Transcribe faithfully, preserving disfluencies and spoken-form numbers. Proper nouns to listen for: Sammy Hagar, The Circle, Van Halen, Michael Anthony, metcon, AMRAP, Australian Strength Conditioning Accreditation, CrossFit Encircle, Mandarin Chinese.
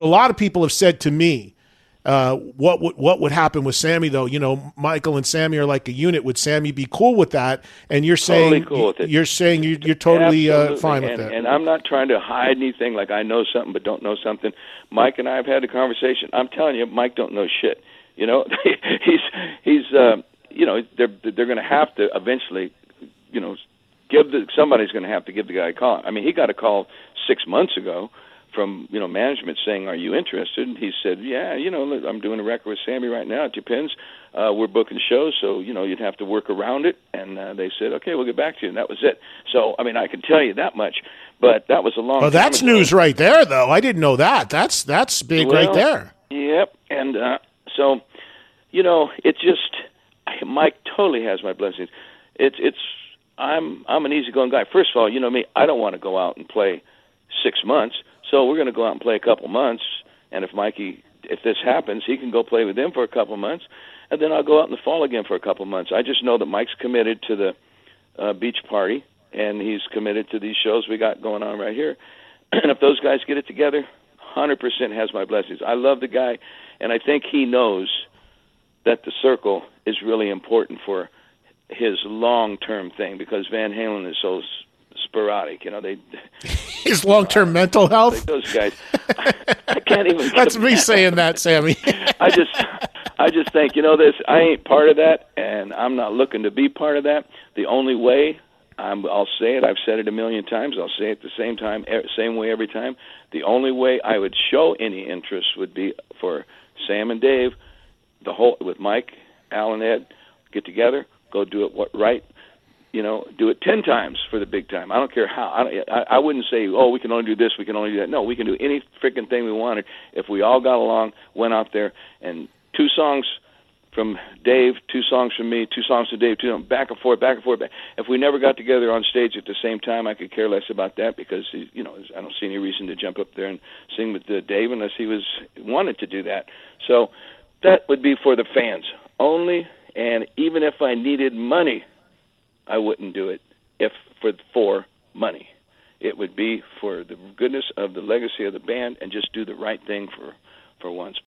A lot of people have said to me, uh, what would what would happen with Sammy though? You know, Michael and Sammy are like a unit. Would Sammy be cool with that? And you're totally saying cool with it. You're saying you're, you're totally uh, fine and, with that. And I'm not trying to hide anything. Like I know something but don't know something. Mike and I have had a conversation. I'm telling you, Mike don't know shit. You know, he's he's uh, you know they're they're going to have to eventually, you know, give the somebody's going to have to give the guy a call. I mean, he got a call six months ago from, you know, management saying, are you interested? And he said, yeah, you know, I'm doing a record with Sammy right now. It depends. Uh, we're booking shows, so, you know, you'd have to work around it. And uh, they said, okay, we'll get back to you. And that was it. So, I mean, I can tell you that much, but that was a long well, time that's ago. News right there, though. I didn't know that. That's that's big well, right there. Yep. And uh, so, you know, it just, Mike totally has my blessings. It's, it's, I'm, I'm an easygoing guy. First of all, you know me, I don't want to go out and play six months. So we're going to go out and play a couple months, and if Mikey, if this happens, he can go play with them for a couple months, and then I'll go out in the fall again for a couple months. I just know that Mike's committed to the uh, beach party, and he's committed to these shows we got going on right here. And if those guys get it together, one hundred percent has my blessings. I love the guy, and I think he knows that the circle is really important for his long-term thing because Van Halen is so sporadic, you know. They his long-term you know, mental health. Those guys, I, I can't even. That's me saying that, Sammy. I just, I just think you know this. I ain't part of that, and I'm not looking to be part of that. The only way, I'm, I'll say it. I've said it a million times. I'll say it the same time, same way every time. The only way I would show any interest would be for Sam and Dave, the whole with Mike, Al, and Ed, get together, go do it what right. You know, do it ten times for the big time. I don't care how. I, don't, I, I wouldn't say, oh, we can only do this, we can only do that. No, we can do any freaking thing we wanted if we all got along, went out there, and two songs from Dave, two songs from me, two songs from Dave, two back and forth, back and forth. Back. If we never got together on stage at the same time, I could care less about that because, you know, I don't see any reason to jump up there and sing with uh, Dave unless he was wanted to do that. So that would be for the fans only, and even if I needed money, I wouldn't do it if for for money. It would be for the goodness of the legacy of the band and just do the right thing for, for once.